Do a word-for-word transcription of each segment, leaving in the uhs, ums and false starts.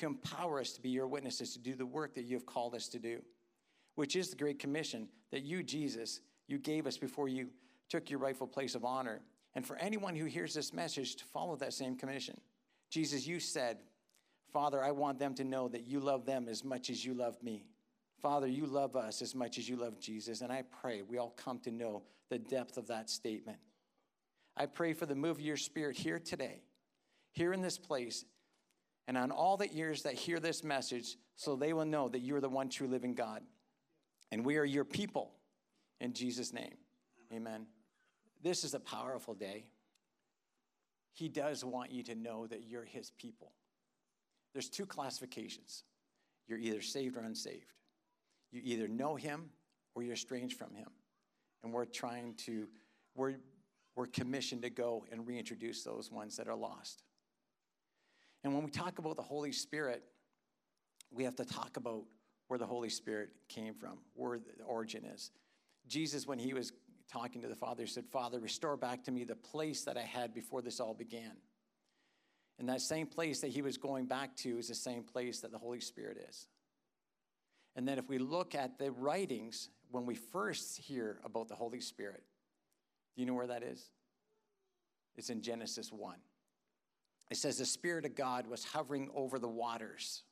to empower us to be your witnesses, to do the work that you have called us to do, which is the great commission that you, Jesus, you gave us before you took your rightful place of honor. And for anyone who hears this message to follow that same commission, Jesus, you said, Father, I want them to know that you love them as much as you love me. Father, you love us as much as you love Jesus, and I pray we all come to know the depth of that statement. I pray for the move of your Spirit here today, here in this place, and on all the ears that hear this message, so they will know that you are the one true living God. And we are your people. In Jesus' name, amen. This is a powerful day. He does want you to know that you're his people. There's two classifications. You're either saved or unsaved. You either know him or you're estranged from him. And we're trying to, we're, we're commissioned to go and reintroduce those ones that are lost. And when we talk about the Holy Spirit, we have to talk about where the Holy Spirit came from, where the origin is. Jesus, when he was talking to the Father, he said, Father, restore back to me the place that I had before this all began. And that same place that he was going back to is the same place that the Holy Spirit is. And then if we look at the writings, when we first hear about the Holy Spirit, do you know where that is? It's in Genesis one. It says, the Spirit of God was hovering over the waters.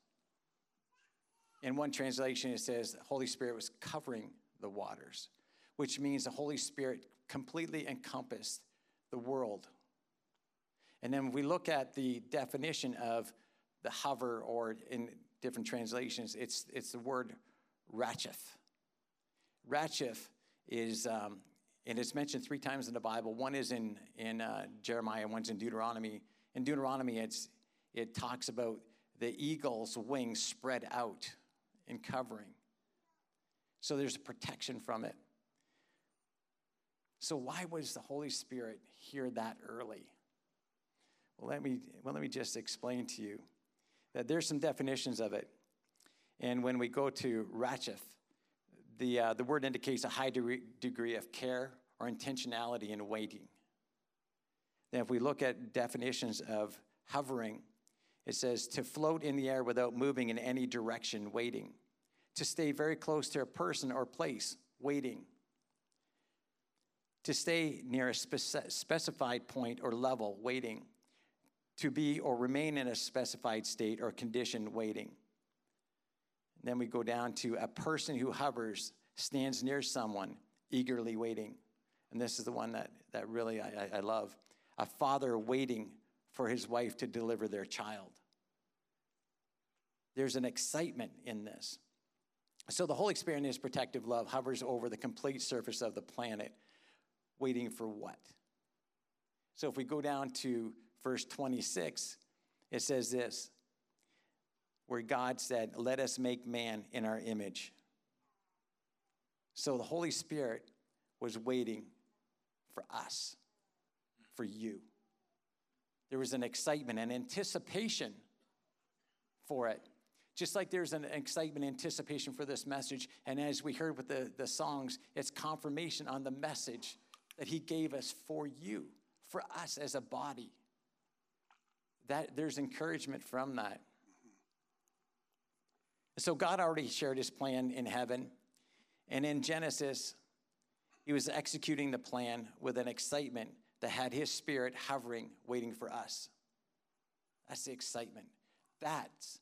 In one translation, it says, the Holy Spirit was covering the waters, which means the Holy Spirit completely encompassed the world. And then we look at the definition of the hover, or in different translations, it's it's the word rachef. Rachef is... Um, and it's mentioned three times in the Bible. One is in, in uh, Jeremiah, one's in Deuteronomy. In Deuteronomy, it's, it talks about the eagle's wings spread out and covering. So there's a protection from it. So why was the Holy Spirit here that early? Well, let me, well, let me just explain to you that there's some definitions of it. And when we go to Rachef, the, uh, the word indicates a high de- degree of care or intentionality in waiting. Then if we look at definitions of hovering, it says to float in the air without moving in any direction, waiting. To stay very close to a person or place, waiting. To stay near a spec- specified point or level, waiting. To be or remain in a specified state or condition, waiting. And then we go down to a person who hovers, stands near someone, eagerly waiting. And this is the one that, that really I, I love. A father waiting for his wife to deliver their child. There's an excitement in this. So the Holy Spirit in his protective love hovers over the complete surface of the planet, waiting for what? So if we go down to verse twenty-six, it says this, where God said, let us make man in our image. So the Holy Spirit was waiting for us. For you. There was an excitement, an anticipation for it. Just like there's an excitement, anticipation for this message. And as we heard with the, the songs, it's confirmation on the message that he gave us for you, for us as a body. That there's encouragement from that. So God already shared his plan in heaven. And in Genesis, he was executing the plan with an excitement that had his Spirit hovering, waiting for us. That's the excitement. That's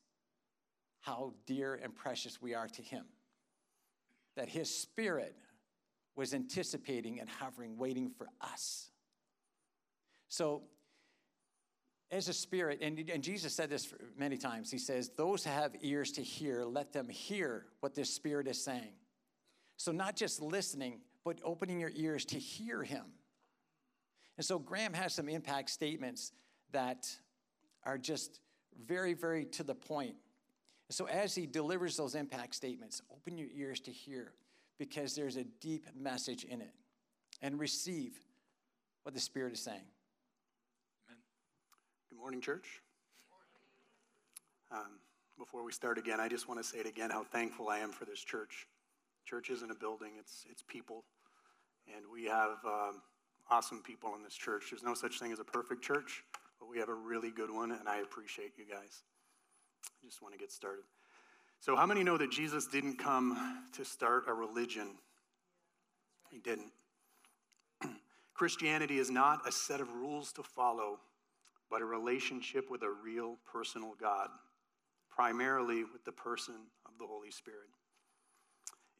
how dear and precious we are to him. That his Spirit was anticipating and hovering, waiting for us. So, as a Spirit, and, and Jesus said this many times, he says, those who have ears to hear, let them hear what this Spirit is saying. So not just listening, but opening your ears to hear him. And so Graeme has some impact statements that are just very, very to the point. So as he delivers those impact statements, open your ears to hear, because there's a deep message in it, and receive what the Spirit is saying. Amen. Good morning, church. Good morning. Um, before we start again, I just want to say it again, how thankful I am for this church. Church isn't a building, it's it's people. And we have um, awesome people in this church. There's no such thing as a perfect church, but we have a really good one, and I appreciate you guys. I just want to get started. So how many know that Jesus didn't come to start a religion? He didn't. Christianity is not a set of rules to follow, but a relationship with a real personal God, primarily with the person of the Holy Spirit.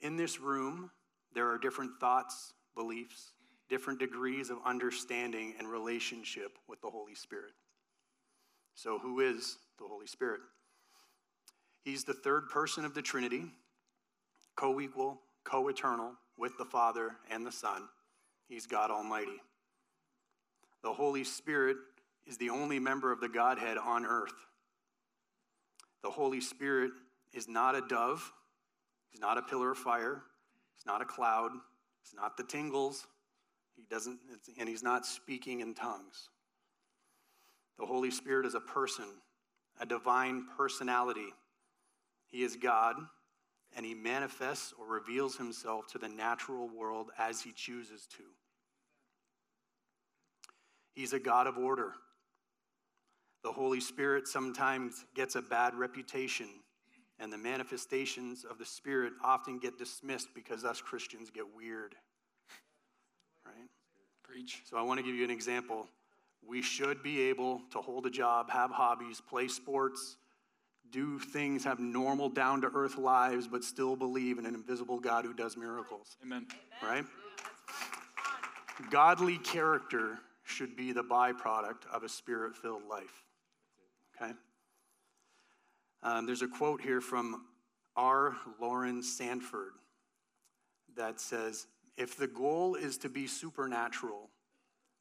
In this room, there are different thoughts, beliefs, different degrees of understanding and relationship with the Holy Spirit. So who is the Holy Spirit? He's the third person of the Trinity, co-equal, co-eternal with the Father and the Son. He's God Almighty. The Holy Spirit is the only member of the Godhead on earth. The Holy Spirit is not a dove. He's not a pillar of fire. He's not a cloud. He's not the tingles. He doesn't, and he's not speaking in tongues. The Holy Spirit is a person, a divine personality. He is God, and he manifests or reveals himself to the natural world as he chooses to. He's a God of order. The Holy Spirit sometimes gets a bad reputation, and the manifestations of the Spirit often get dismissed because us Christians get weird. Right? Preach. So I want to give you an example. We should be able to hold a job, have hobbies, play sports, do things, have normal, down-to-earth lives, but still believe in an invisible God who does miracles. Amen. Right? Godly character should be the byproduct of a Spirit-filled life. Okay? Um, there's a quote here from R. Lauren Sanford that says, "If the goal is to be supernatural,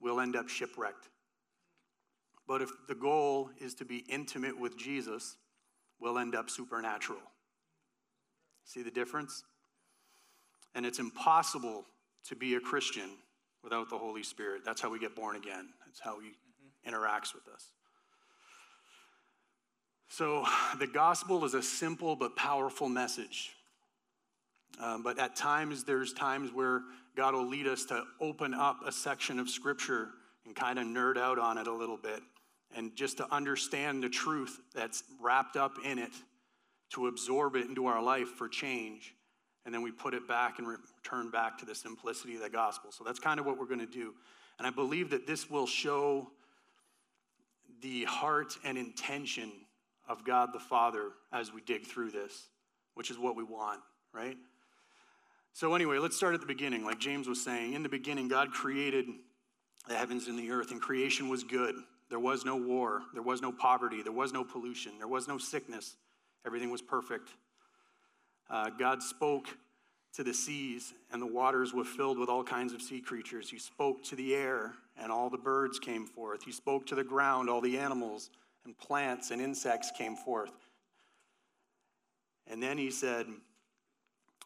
we'll end up shipwrecked. But if the goal is to be intimate with Jesus, we'll end up supernatural." See the difference? And it's impossible to be a Christian without the Holy Spirit. That's how we get born again. That's how he mm-hmm. interacts with us. So the gospel is a simple but powerful message. Um, but at times, there's times where God will lead us to open up a section of Scripture and kind of nerd out on it a little bit. And just to understand the truth that's wrapped up in it, to absorb it into our life for change, and then we put it back and return back to the simplicity of the gospel. So that's kind of what we're going to do. And I believe that this will show the heart and intention of God the Father as we dig through this, which is what we want, right? So anyway, let's start at the beginning. Like James was saying, in the beginning, God created the heavens and the earth, and creation was good. There was no war. There was no poverty. There was no pollution. There was no sickness. Everything was perfect. Uh, God spoke to the seas, and the waters were filled with all kinds of sea creatures. He spoke to the air, and all the birds came forth. He spoke to the ground, all the animals, and plants and insects came forth. And then he said,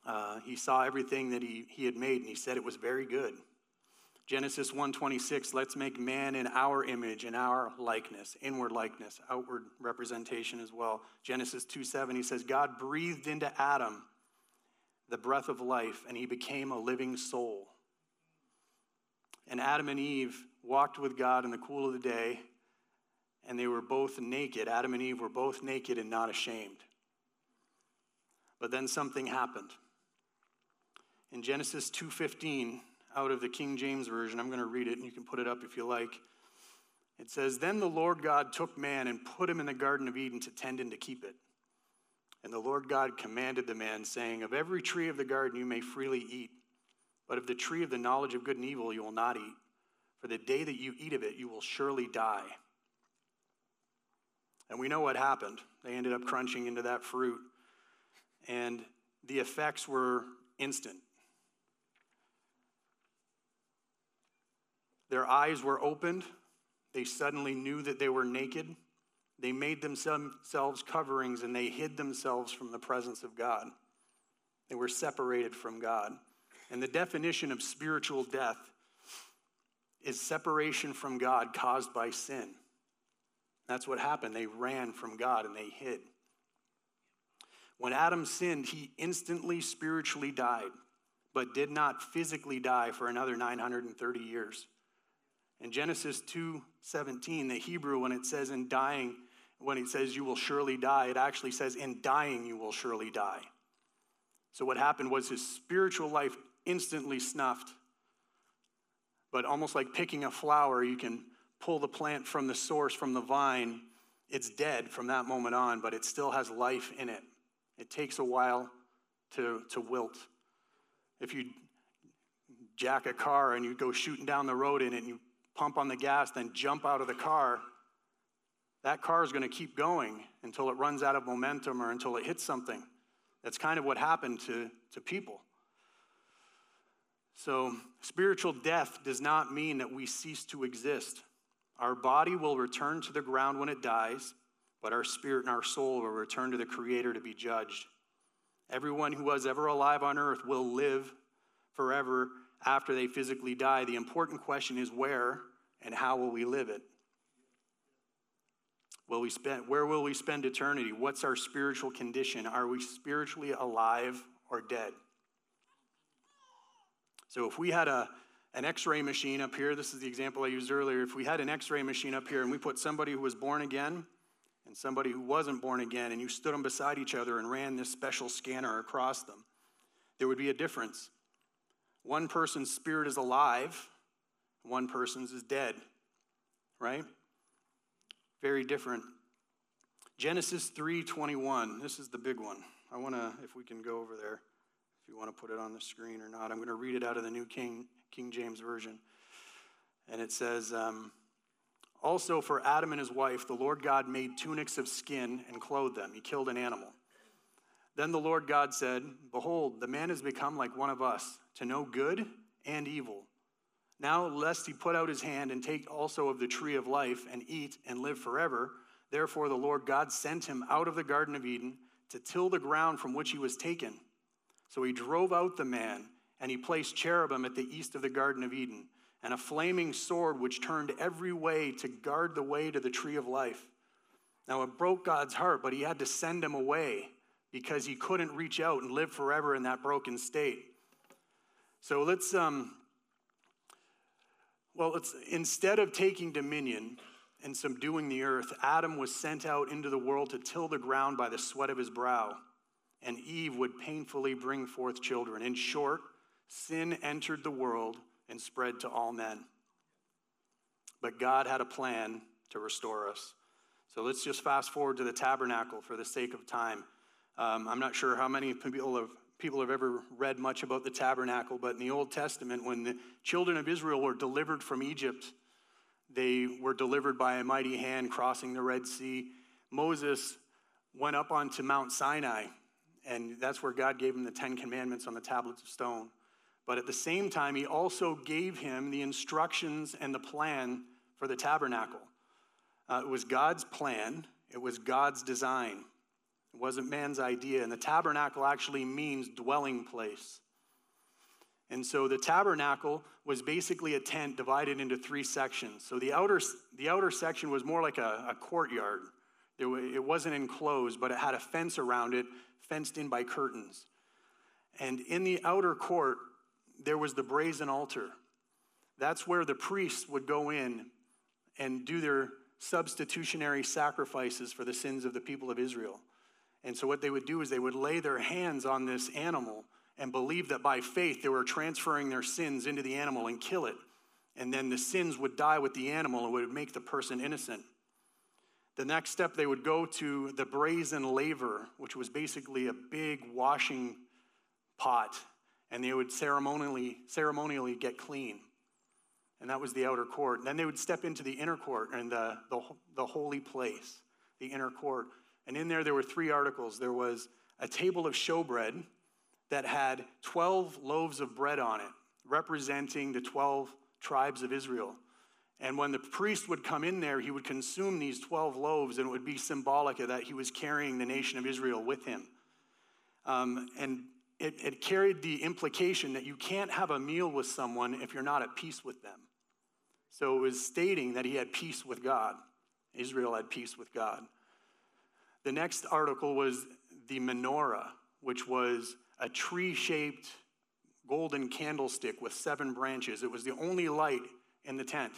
uh, he saw everything that he, he had made, and he said it was very good. Genesis one twenty-six, "Let's make man in our image, in our likeness," inward likeness, outward representation as well. Genesis two seven, he says, "God breathed into Adam the breath of life, and he became a living soul." And Adam and Eve walked with God in the cool of the day, and they were both naked. Adam and Eve were both naked and not ashamed. But then something happened. In Genesis two fifteen, out of the King James Version, I'm going to read it, and you can put it up if you like. It says, "Then the Lord God took man and put him in the Garden of Eden to tend and to keep it. And the Lord God commanded the man, saying, 'Of every tree of the garden you may freely eat, but of the tree of the knowledge of good and evil you will not eat, for the day that you eat of it you will surely die.'" And we know what happened. They ended up crunching into that fruit, and the effects were instant. Their eyes were opened. They suddenly knew that they were naked. They made themselves coverings and they hid themselves from the presence of God. They were separated from God. And the definition of spiritual death is separation from God caused by sin. That's what happened. They ran from God and they hid. When Adam sinned, he instantly spiritually died, but did not physically die for another nine hundred thirty years. In Genesis two seventeen, the Hebrew, when it says in dying, when it says you will surely die, it actually says in dying you will surely die. So what happened was his spiritual life instantly snuffed. But almost like picking a flower, you can pull the plant from the source, from the vine. It's dead from that moment on, but it still has life in it. It takes a while to, to wilt. If you jack a car and you go shooting down the road in it and you pump on the gas, then jump out of the car, that car is going to keep going until it runs out of momentum or until it hits something. That's kind of what happened to, to people. So spiritual death does not mean that we cease to exist. Our body will return to the ground when it dies, but our spirit and our soul will return to the Creator to be judged. Everyone who was ever alive on earth will live forever after they physically die. The important question is where and how will we live it? Will we spend, where will we spend eternity? What's our spiritual condition? Are we spiritually alive or dead? So if we had a, an x-ray machine up here, this is the example I used earlier, if we had an x-ray machine up here and we put somebody who was born again and somebody who wasn't born again and you stood them beside each other and ran this special scanner across them, there would be a difference. One person's spirit is alive, one person's is dead, right? Very different. Genesis three twenty-one, this is the big one. I want to, if we can go over there. If you want to put it on the screen or not. I'm going to read it out of the New King, King James Version. And it says, um, also for Adam and his wife, the Lord God made tunics of skin and clothed them. He killed an animal. Then the Lord God said, behold, the man has become like one of us, to know good and evil. Now, lest he put out his hand and take also of the tree of life and eat and live forever, therefore the Lord God sent him out of the Garden of Eden to till the ground from which he was taken. So he drove out the man, and he placed cherubim at the east of the Garden of Eden, and a flaming sword which turned every way to guard the way to the tree of life. Now it broke God's heart, but he had to send him away because he couldn't reach out and live forever in that broken state. So let's, um, well, let's, instead of taking dominion and subduing the earth, Adam was sent out into the world to till the ground by the sweat of his brow. And Eve would painfully bring forth children. In short, sin entered the world and spread to all men. But God had a plan to restore us. So let's just fast forward to the tabernacle for the sake of time. Um, I'm not sure how many people have, people have ever read much about the tabernacle, but in the Old Testament, when the children of Israel were delivered from Egypt, they were delivered by a mighty hand crossing the Red Sea. Moses went up onto Mount Sinai, and that's where God gave him the Ten Commandments on the tablets of stone. But at the same time, he also gave him the instructions and the plan for the tabernacle. Uh, it was God's plan. It was God's design. It wasn't man's idea. And the tabernacle actually means dwelling place. And so the tabernacle was basically a tent divided into three sections. So the outer, the outer section was more like a, a courtyard. It, it wasn't enclosed, but it had a fence around it, fenced in by curtains. And in the outer court, there was the brazen altar. That's where the priests would go in and do their substitutionary sacrifices for the sins of the people of Israel. And so what they would do is they would lay their hands on this animal and believe that by faith they were transferring their sins into the animal and kill it. And then the sins would die with the animal and would make the person innocent. The next step, they would go to the brazen laver, which was basically a big washing pot, and they would ceremonially, ceremonially get clean. And that was the outer court. And then they would step into the inner court and the, the, the holy place, the inner court. And in there, there were three articles. There was a table of showbread that had twelve loaves of bread on it, representing the twelve tribes of Israel. And when the priest would come in there, he would consume these twelve loaves, and it would be symbolic of that he was carrying the nation of Israel with him. Um, and it, it carried the implication that you can't have a meal with someone if you're not at peace with them. So it was stating that he had peace with God. Israel had peace with God. The next article was the menorah, which was a tree-shaped golden candlestick with seven branches. It was the only light in the tent,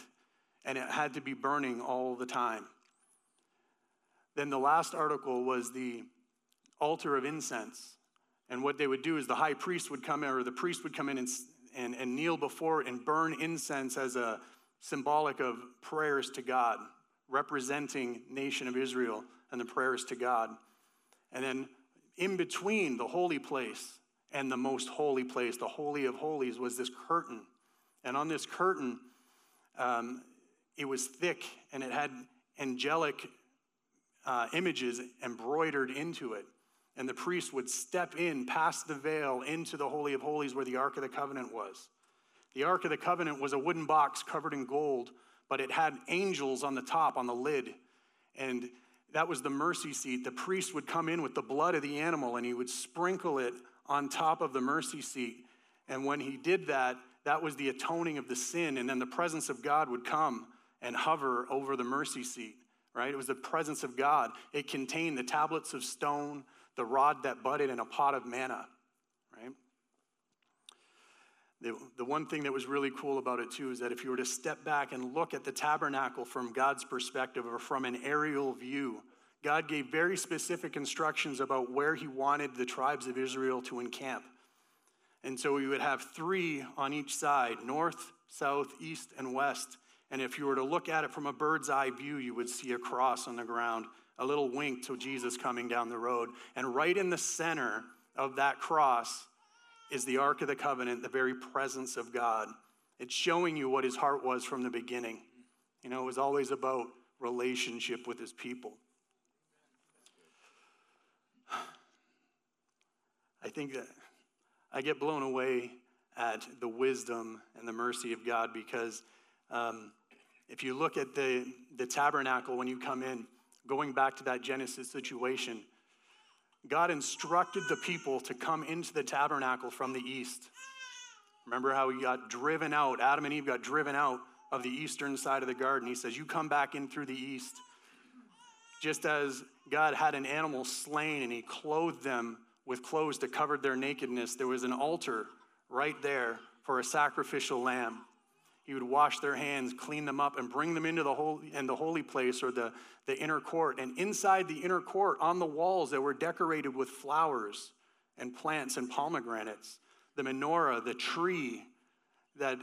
and it had to be burning all the time. Then the last article was the altar of incense. And what they would do is the high priest would come in, or the priest would come in and, and, and kneel before and burn incense as a symbolic of prayers to God, representing nation of Israel and the prayers to God. And then in between the holy place and the most holy place, the Holy of Holies, was this curtain. And on this curtain, Um, it was thick, and it had angelic uh, images embroidered into it. And the priest would step in past the veil into the Holy of Holies where the Ark of the Covenant was. The Ark of the Covenant was a wooden box covered in gold, but it had angels on the top, on the lid. And that was the mercy seat. The priest would come in with the blood of the animal, and he would sprinkle it on top of the mercy seat. And when he did that, that was the atoning of the sin, and then the presence of God would come and hover over the mercy seat, right? It was the presence of God. It contained the tablets of stone, the rod that budded, and a pot of manna, right? The, the one thing that was really cool about it, too, is that if you were to step back and look at the tabernacle from God's perspective or from an aerial view, God gave very specific instructions about where he wanted the tribes of Israel to encamp. And so we would have three on each side, north, south, east, and west. And if you were to look at it from a bird's eye view, you would see a cross on the ground, a little wink to Jesus coming down the road. And right in the center of that cross is the Ark of the Covenant, the very presence of God. It's showing you what his heart was from the beginning. You know, it was always about relationship with his people. I think that I get blown away at the wisdom and the mercy of God, because um, if you look at the, the tabernacle when you come in, going back to that Genesis situation, God instructed the people to come into the tabernacle from the east. Remember how he got driven out, Adam and Eve got driven out of the eastern side of the garden. He says, you come back in through the east. Just as God had an animal slain and he clothed them with clothes that covered their nakedness, there was an altar right there for a sacrificial lamb. He would wash their hands, clean them up, and bring them into the holy, and the holy place, or the, the inner court. And inside the inner court, on the walls, they were decorated with flowers and plants and pomegranates. The menorah, the tree, that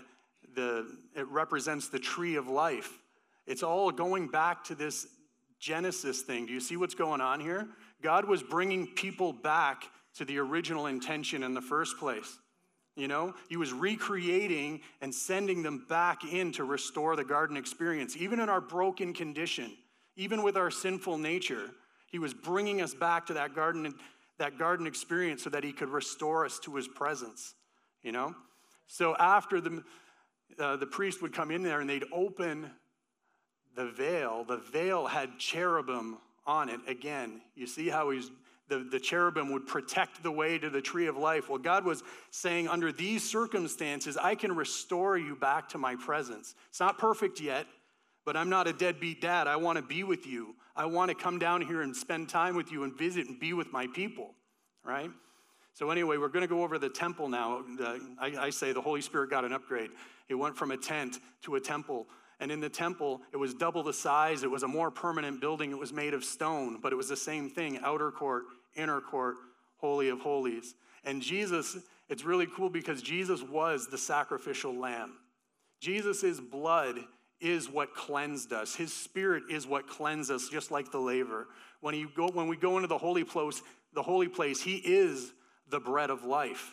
the it represents the tree of life. It's all going back to this Genesis thing. Do you see what's going on here? God was bringing people back to the original intention in the first place. You know, he was recreating and sending them back in to restore the garden experience. Even in our broken condition, even with our sinful nature, he was bringing us back to that garden, that garden experience, so that he could restore us to his presence, you know? So after the, uh, the priest would come in there and they'd open the veil, the veil had cherubim on it. Again, you see how he's the, the cherubim would protect the way to the tree of life. Well, God was saying, under these circumstances, I can restore you back to my presence. It's not perfect yet, but I'm not a deadbeat dad. I want to be with you. I want to come down here and spend time with you and visit and be with my people, right? So anyway, we're going to go over the temple now. The, I, I say the Holy Spirit got an upgrade. It went from a tent to a temple. And in the temple, it was double the size. It was a more permanent building. It was made of stone, but it was the same thing, outer court, inner court, Holy of Holies. And Jesus, it's really cool because Jesus was the sacrificial lamb. Jesus' blood is what cleansed us. His spirit is what cleansed us, just like the laver. When, you go, when we go into the holy place, the holy place, he is the bread of life,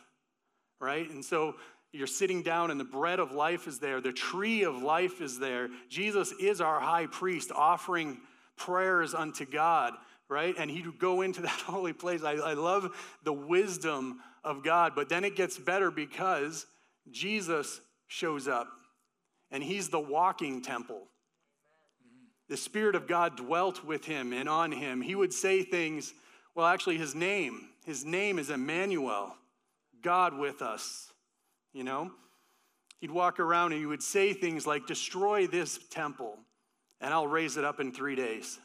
right? And so you're sitting down and the bread of life is there. The tree of life is there. Jesus is our high priest offering prayers unto God, right? And he would go into that holy place. I, I love the wisdom of God, but then it gets better because Jesus shows up. and he's the walking temple. The Spirit of God dwelt with him and on him. He would say things, well, actually his name, his name is Emmanuel, God with us, you know. He'd walk around and he would say things like, destroy this temple and I'll raise it up in three days.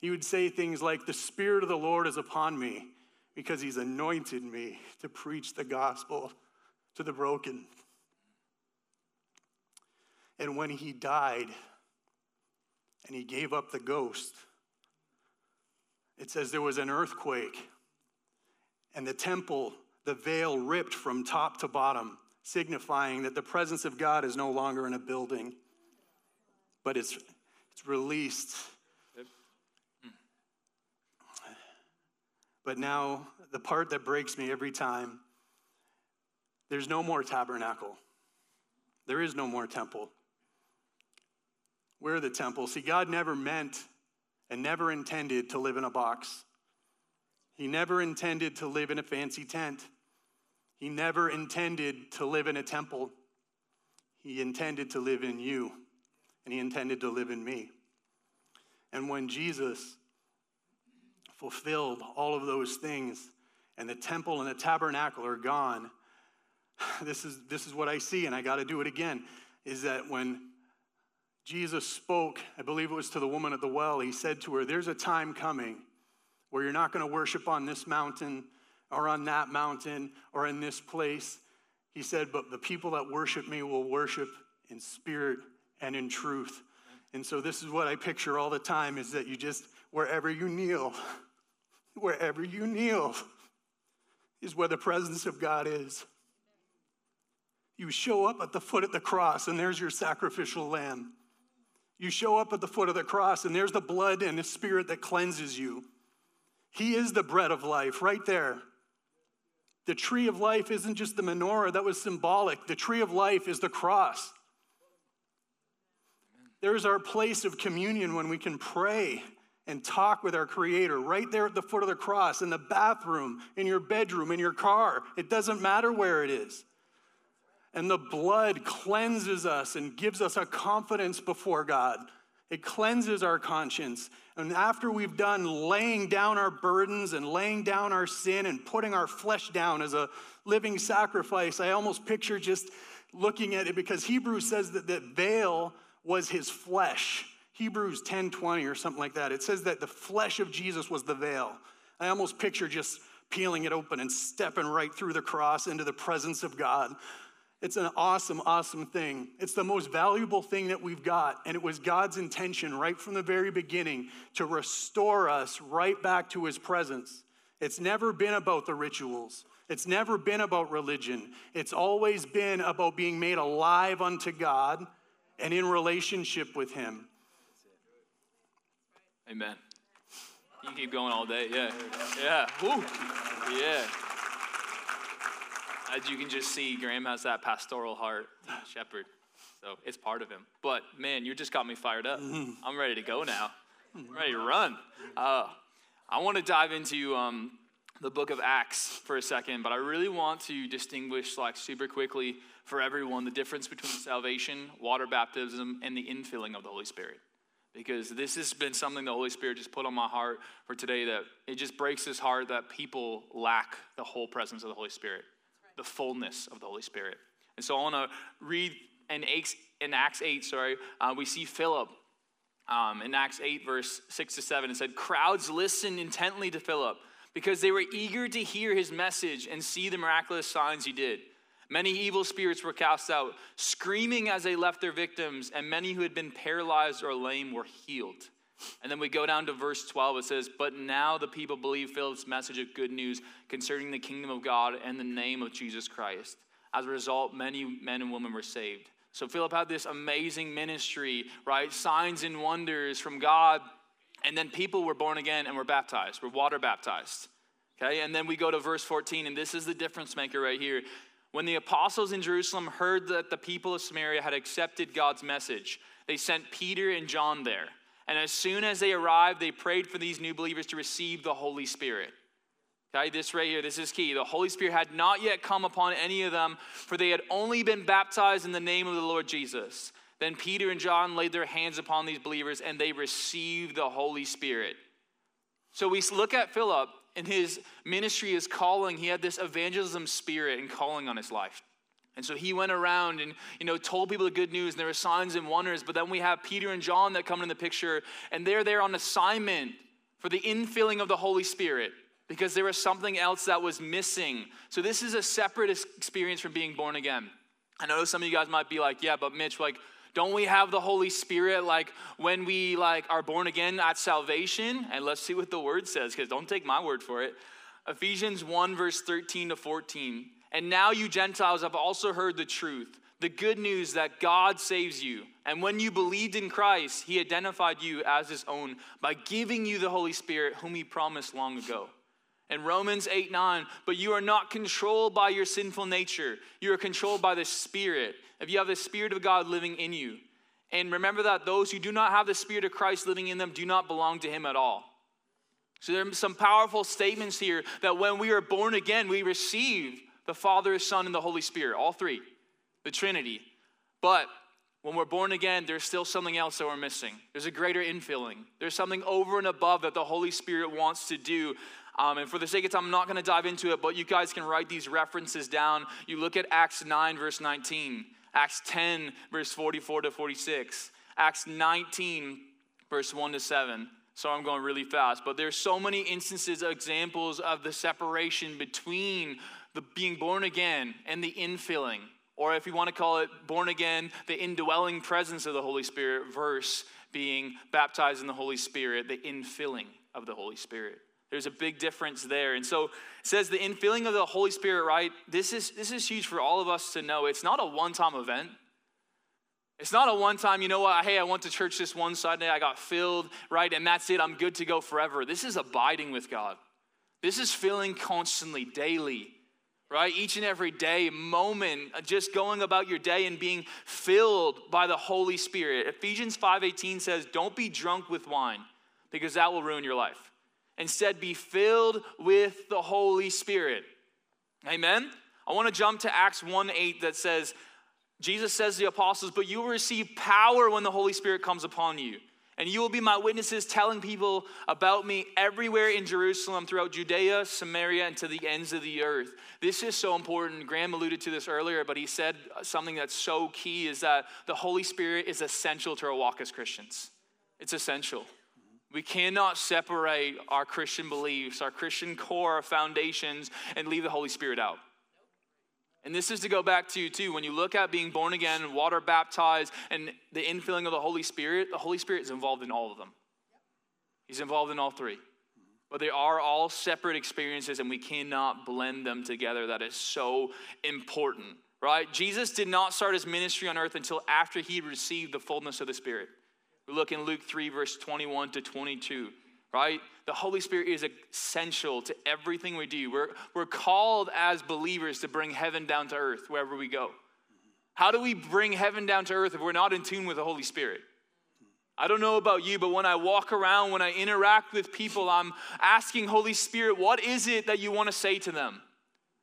He would say things like, the Spirit of the Lord is upon me because he's anointed me to preach the gospel to the broken. And when he died, and he gave up the ghost, it says there was an earthquake, and the temple, the veil ripped from top to bottom, signifying that the presence of God is no longer in a building, but it's, it's released. But now, the part that breaks me every time, there's no more tabernacle. There is no more temple. We're the temple. See, God never meant and never intended to live in a box. He never intended to live in a fancy tent. He never intended to live in a temple. He intended to live in you, and he intended to live in me. And when Jesus fulfilled all of those things, and the temple and the tabernacle are gone, this is, this is what I see, and I got to do it again, is that when Jesus spoke, I believe it was to the woman at the well, he said to her, there's a time coming where you're not going to worship on this mountain or on that mountain or in this place. He said, but the people that worship me will worship in spirit and in truth. And so this is what I picture all the time, is that you just, wherever you kneel, wherever you kneel is where the presence of God is. You show up at the foot of the cross and there's your sacrificial lamb. You show up at the foot of the cross and there's the blood and the Spirit that cleanses you. He is the bread of life right there. The tree of life isn't just the menorah, that was symbolic. The tree of life is the cross. There's our place of communion when we can pray and talk with our Creator right there at the foot of the cross, in the bathroom, in your bedroom, in your car. It doesn't matter where it is. And the blood cleanses us and gives us a confidence before God. It cleanses our conscience. And after we've done laying down our burdens and laying down our sin and putting our flesh down as a living sacrifice, I almost picture just looking at it, because Hebrews says that the veil was his flesh. Hebrews ten twenty or something like that. It says that the flesh of Jesus was the veil. I almost picture just peeling it open and stepping right through the cross into the presence of God. It's an awesome, awesome thing. It's the most valuable thing that we've got, and it was God's intention right from the very beginning to restore us right back to his presence. It's never been about the rituals. It's never been about religion. It's always been about being made alive unto God and in relationship with him. Amen. You can keep going all day, yeah. Yeah, woo, yeah. As you can just see, Graeme has that pastoral heart, shepherd. So it's part of him. But man, you just got me fired up. I'm ready to go now. I'm ready to run. Uh, I want to dive into um, the book of Acts for a second, but I really want to distinguish, like, super quickly for everyone, the difference between salvation, water baptism, and the infilling of the Holy Spirit. Because this has been something the Holy Spirit just put on my heart for today, that it just breaks his heart that people lack the whole presence of the Holy Spirit, the fullness of the Holy Spirit. And so I want to read in Acts, in Acts eight, sorry, uh, we see Philip um, in Acts eight, verse six to seven. It said, crowds listened intently to Philip because they were eager to hear his message and see the miraculous signs he did. Many evil spirits were cast out, screaming as they left their victims, and many who had been paralyzed or lame were healed. And then we go down to verse twelve. It says, but now the people believe Philip's message of good news concerning the kingdom of God and the name of Jesus Christ. As a result, many men and women were saved. So Philip had this amazing ministry, right? Signs and wonders from God. And then people were born again and were baptized, were water baptized. Okay, and then we go to verse fourteen, and this is the difference maker right here. When the apostles in Jerusalem heard that the people of Samaria had accepted God's message, they sent Peter and John there. And as soon as they arrived, they prayed for these new believers to receive the Holy Spirit. Okay, this right here, this is key. The Holy Spirit had not yet come upon any of them, for they had only been baptized in the name of the Lord Jesus. Then Peter and John laid their hands upon these believers, and they received the Holy Spirit. So we look at Philip and his ministry, his calling. He had this evangelism spirit and calling on his life. And so he went around and, you know, told people the good news, and there were signs and wonders. But then we have Peter and John that come in the picture, and they're there on assignment for the infilling of the Holy Spirit, because there was something else that was missing. So this is a separate experience from being born again. I know some of you guys might be like, yeah, but Mitch, like, don't we have the Holy Spirit like when we like are born again at salvation? And let's see what the word says, because don't take my word for it. Ephesians one, verse thirteen to fourteen. And now you Gentiles have also heard the truth, the good news that God saves you. And when you believed in Christ, he identified you as his own by giving you the Holy Spirit, whom he promised long ago. And Romans eight, nine, but you are not controlled by your sinful nature. You are controlled by the Spirit, if you have the Spirit of God living in you. And remember that those who do not have the Spirit of Christ living in them do not belong to him at all. So there are some powerful statements here that when we are born again, we receive the Father, Son, and the Holy Spirit, all three, the Trinity. But when we're born again, there's still something else that we're missing. There's a greater infilling. There's something over and above that the Holy Spirit wants to do. Um, and for the sake of time, I'm not going to dive into it, but you guys can write these references down. You look at Acts nine, verse nineteen, Acts ten, verse forty-four to forty-six, Acts nineteen, verse one to seven. So I'm going really fast, but there's so many instances, examples of the separation between the being born again and the infilling, or if you want to call it born again, the indwelling presence of the Holy Spirit versus being baptized in the Holy Spirit, the infilling of the Holy Spirit. There's a big difference there. And so it says the infilling of the Holy Spirit, right? This is this is huge for all of us to know. It's not a one-time event. It's not a one-time, you know what, hey, I went to church this one Sunday, I got filled, right? And that's it, I'm good to go forever. This is abiding with God. This is filling constantly, daily, right? Each and every day, moment, just going about your day and being filled by the Holy Spirit. Ephesians five eighteen says, don't be drunk with wine, because that will ruin your life. Instead, be filled with the Holy Spirit. Amen? I want to jump to Acts one eight that says, Jesus says to the apostles, but you will receive power when the Holy Spirit comes upon you. And you will be my witnesses, telling people about me everywhere in Jerusalem, throughout Judea, Samaria, and to the ends of the earth. This is so important. Graham alluded to this earlier, but he said something that's so key is that the Holy Spirit is essential to our walk as Christians. It's essential. We cannot separate our Christian beliefs, our Christian core, our foundations, and leave the Holy Spirit out. And this is to go back to, too, when you look at being born again, water baptized, and the infilling of the Holy Spirit, the Holy Spirit is involved in all of them. He's involved in all three. But they are all separate experiences, and we cannot blend them together. That is so important, right? Jesus did not start his ministry on earth until after he received the fullness of the Spirit. We look in Luke three, verse twenty-one to twenty-two, right? The Holy Spirit is essential to everything we do. We're, we're called as believers to bring heaven down to earth wherever we go. How do we bring heaven down to earth if we're not in tune with the Holy Spirit? I don't know about you, but when I walk around, when I interact with people, I'm asking Holy Spirit, what is it that you want to say to them?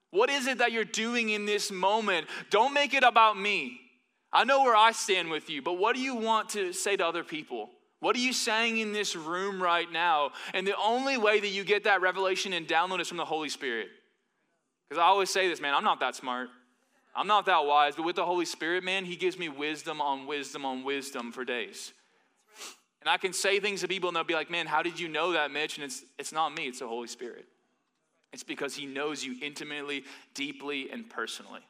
What is it that you're doing in this moment? Don't make it about me. I know where I stand with you, but what do you want to say to other people? What are you saying in this room right now? And the only way that you get that revelation and download is from the Holy Spirit. Because I always say this, man, I'm not that smart. I'm not that wise. But with the Holy Spirit, man, he gives me wisdom on wisdom on wisdom for days. And I can say things to people and they'll be like, man, how did you know that, Mitch? And it's it's not me, it's the Holy Spirit. It's because he knows you intimately, deeply, and personally.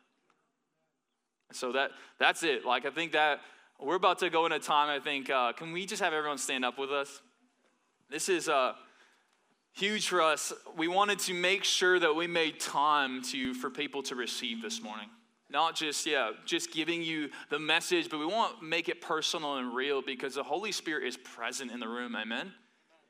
So that that's it. Like, I think that we're about to go in a time, I think, uh, can we just have everyone stand up with us? This is uh, huge for us. We wanted to make sure that we made time to for people to receive this morning. Not just, yeah, just giving you the message, but we want to make it personal and real because the Holy Spirit is present in the room, amen?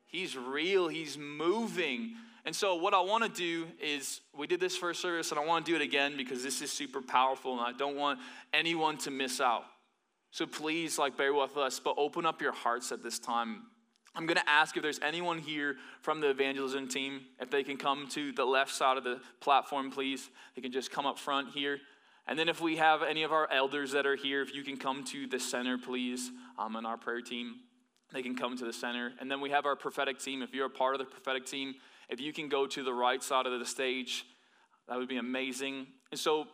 He's real. He's moving. And so what I want to do is, we did this first service, and I want to do it again because this is super powerful, and I don't want anyone to miss out. So please, like, bear with us, but open up your hearts at this time. I'm going to ask if there's anyone here from the evangelism team, if they can come to the left side of the platform, please. They can just come up front here. And then if we have any of our elders that are here, if you can come to the center, please, um, and our prayer team, they can come to the center. And then we have our prophetic team. If you're a part of the prophetic team, if you can go to the right side of the stage, that would be amazing. And so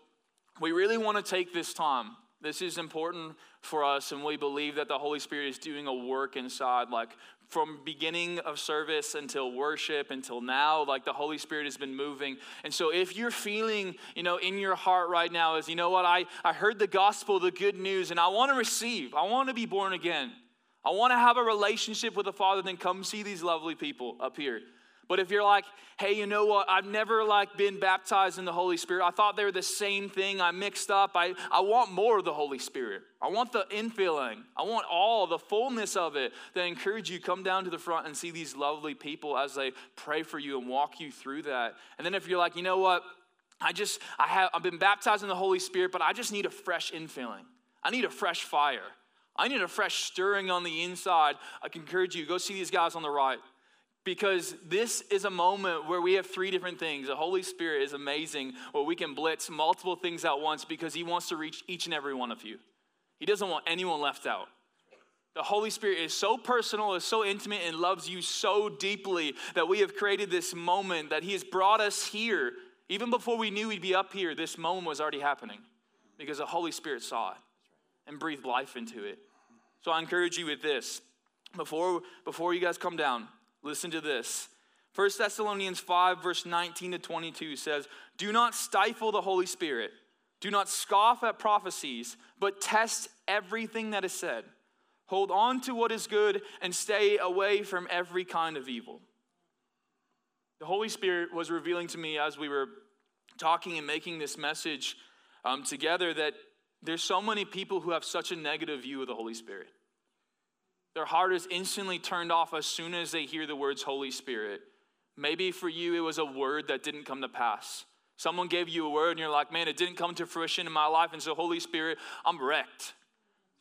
we really want to take this time. This is important for us, and we believe that the Holy Spirit is doing a work inside, like from beginning of service until worship, until now, like the Holy Spirit has been moving. And so if you're feeling, you know, in your heart right now is, you know what, I, I heard the gospel, the good news, and I want to receive. I want to be born again. I want to have a relationship with the Father, then come see these lovely people up here. But if you're like, hey, you know what, I've never like been baptized in the Holy Spirit. I thought they were the same thing. I mixed up. I, I want more of the Holy Spirit. I want the infilling. I want all the fullness of it. Then I encourage you, come down to the front and see these lovely people as they pray for you and walk you through that. And then if you're like, you know what, I just, I have, I've been baptized in the Holy Spirit, but I just need a fresh infilling. I need a fresh fire. I need a fresh stirring on the inside. I can encourage you, go see these guys on the right. Because this is a moment where we have three different things. The Holy Spirit is amazing, where we can blitz multiple things at once because he wants to reach each and every one of you. He doesn't want anyone left out. The Holy Spirit is so personal, is so intimate, and loves you so deeply that we have created this moment that he has brought us here. Even before we knew we'd be up here, this moment was already happening because the Holy Spirit saw it and breathed life into it. So I encourage you with this. Before, before you guys come down, listen to this. First Thessalonians five, verse nineteen to twenty-two says, do not stifle the Holy Spirit. Do not scoff at prophecies, but test everything that is said. Hold on to what is good and stay away from every kind of evil. The Holy Spirit was revealing to me as we were talking and making this message um, together that there's so many people who have such a negative view of the Holy Spirit. Their heart is instantly turned off as soon as they hear the words Holy Spirit. Maybe for you, it was a word that didn't come to pass. Someone gave you a word and you're like, man, it didn't come to fruition in my life. And so Holy Spirit, I'm wrecked.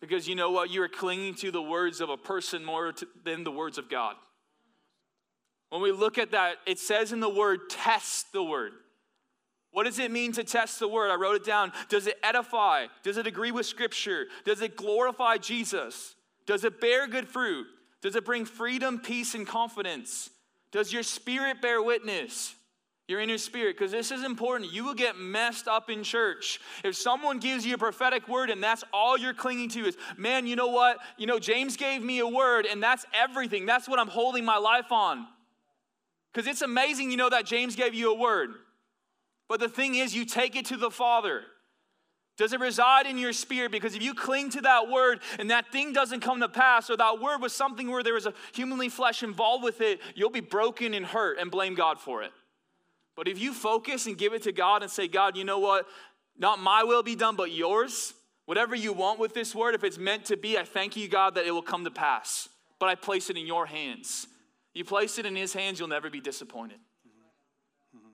Because you know what? You are clinging to the words of a person more to, than the words of God. When we look at that, it says in the word, test the word. What does it mean to test the word? I wrote it down. Does it edify? Does it agree with Scripture? Does it glorify Jesus? Does it bear good fruit? Does it bring freedom, peace, and confidence? Does your spirit bear witness? Your inner spirit, because this is important. You will get messed up in church. If someone gives you a prophetic word and that's all you're clinging to is, man, you know what? You know, James gave me a word and that's everything. That's what I'm holding my life on. Because it's amazing, you know, that James gave you a word. But the thing is, you take it to the Father. Does it reside in your spirit? Because if you cling to that word and that thing doesn't come to pass, or that word was something where there was a humanly flesh involved with it, you'll be broken and hurt and blame God for it. But if you focus and give it to God and say, God, you know what? Not my will be done, but yours. Whatever you want with this word, if it's meant to be, I thank you, God, that it will come to pass. But I place it in your hands. You place it in his hands, you'll never be disappointed.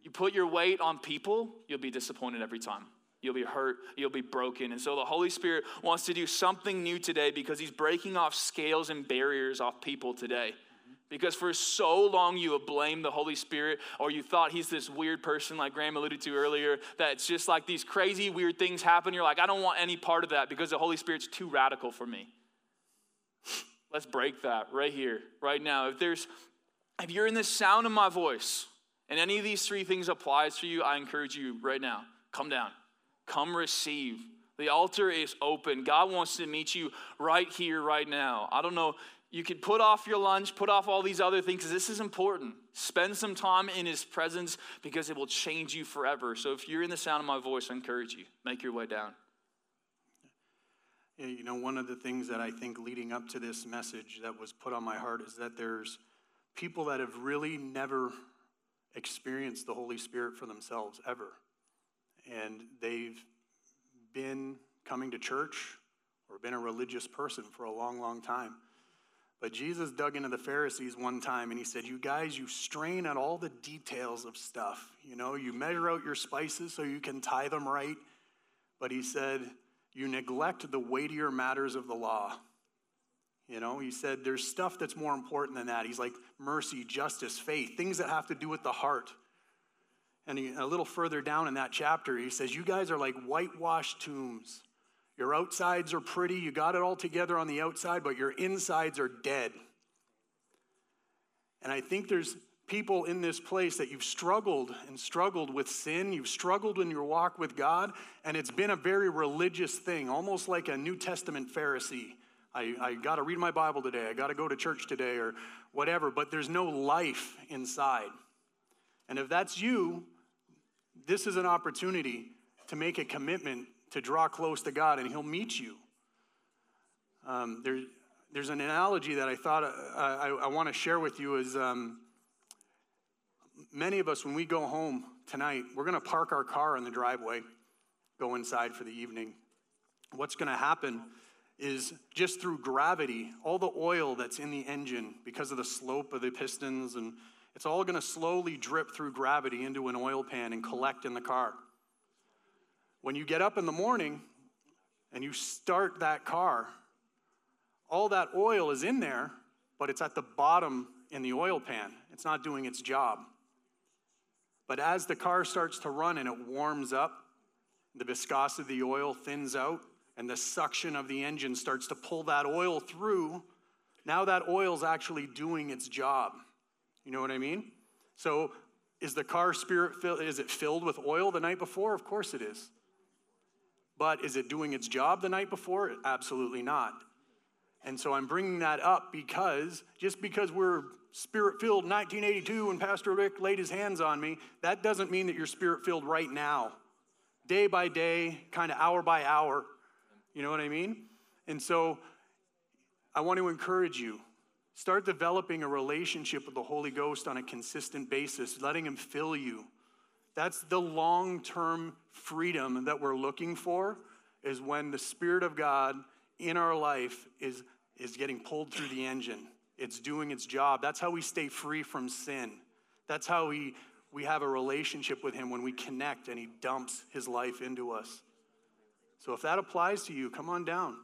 You put your weight on people, you'll be disappointed every time. You'll be hurt. You'll be broken. And so the Holy Spirit wants to do something new today because he's breaking off scales and barriers off people today. Mm-hmm. Because for so long you have blamed the Holy Spirit, or you thought he's this weird person like Graeme alluded to earlier, that it's just like these crazy weird things happen. You're like, I don't want any part of that because the Holy Spirit's too radical for me. Let's break that right here, right now. If there's, if you're in the sound of my voice and any of these three things applies for you, I encourage you right now, come down. Come receive. The altar is open. God wants to meet you right here, right now. I don't know. You could put off your lunch, put off all these other things, because this is important. Spend some time in his presence because it will change you forever. So if you're in the sound of my voice, I encourage you. Make your way down. Yeah, you know, one of the things that I think leading up to this message that was put on my heart is that there's people that have really never experienced the Holy Spirit for themselves, ever. And they've been coming to church or been a religious person for a long, long time. But Jesus dug into the Pharisees one time and he said, you guys, you strain at all the details of stuff. You know, you measure out your spices so you can tie them right. But he said, you neglect the weightier matters of the law. You know, he said there's stuff that's more important than that. He's like mercy, justice, faith, things that have to do with the heart. And a little further down in that chapter, he says, you guys are like whitewashed tombs. Your outsides are pretty. You got it all together on the outside, but your insides are dead. And I think there's people in this place that you've struggled and struggled with sin. You've struggled in your walk with God, and it's been a very religious thing, almost like a New Testament Pharisee. I, I got to read my Bible today. I got to go to church today or whatever, but there's no life inside. And if that's you, this is an opportunity to make a commitment to draw close to God, and he'll meet you. Um, there, there's an analogy that I thought I, I, I want to share with you is um, many of us, when we go home tonight, we're going to park our car in the driveway, go inside for the evening. What's going to happen is just through gravity, all the oil that's in the engine because of the slope of the pistons, and it's all going to slowly drip through gravity into an oil pan and collect in the car. When you get up in the morning and you start that car, all that oil is in there, but it's at the bottom in the oil pan. It's not doing its job. But as the car starts to run and it warms up, the viscosity of the oil thins out, and the suction of the engine starts to pull that oil through. Now that oil's actually doing its job. You know what I mean? So is the car spirit filled? Is it filled with oil the night before? Of course it is. But is it doing its job the night before? Absolutely not. And so I'm bringing that up because just because we're spirit-filled nineteen eighty-two and Pastor Rick laid his hands on me, that doesn't mean that you're spirit-filled right now. Day by day, kind of hour by hour. You know what I mean? And so I want to encourage you. Start developing a relationship with the Holy Ghost on a consistent basis, letting him fill you. That's the long-term freedom that we're looking for, is when the Spirit of God in our life is, is getting pulled through the engine. It's doing its job. That's how we stay free from sin. That's how we, we have a relationship with him, when we connect and he dumps his life into us. So if that applies to you, come on down.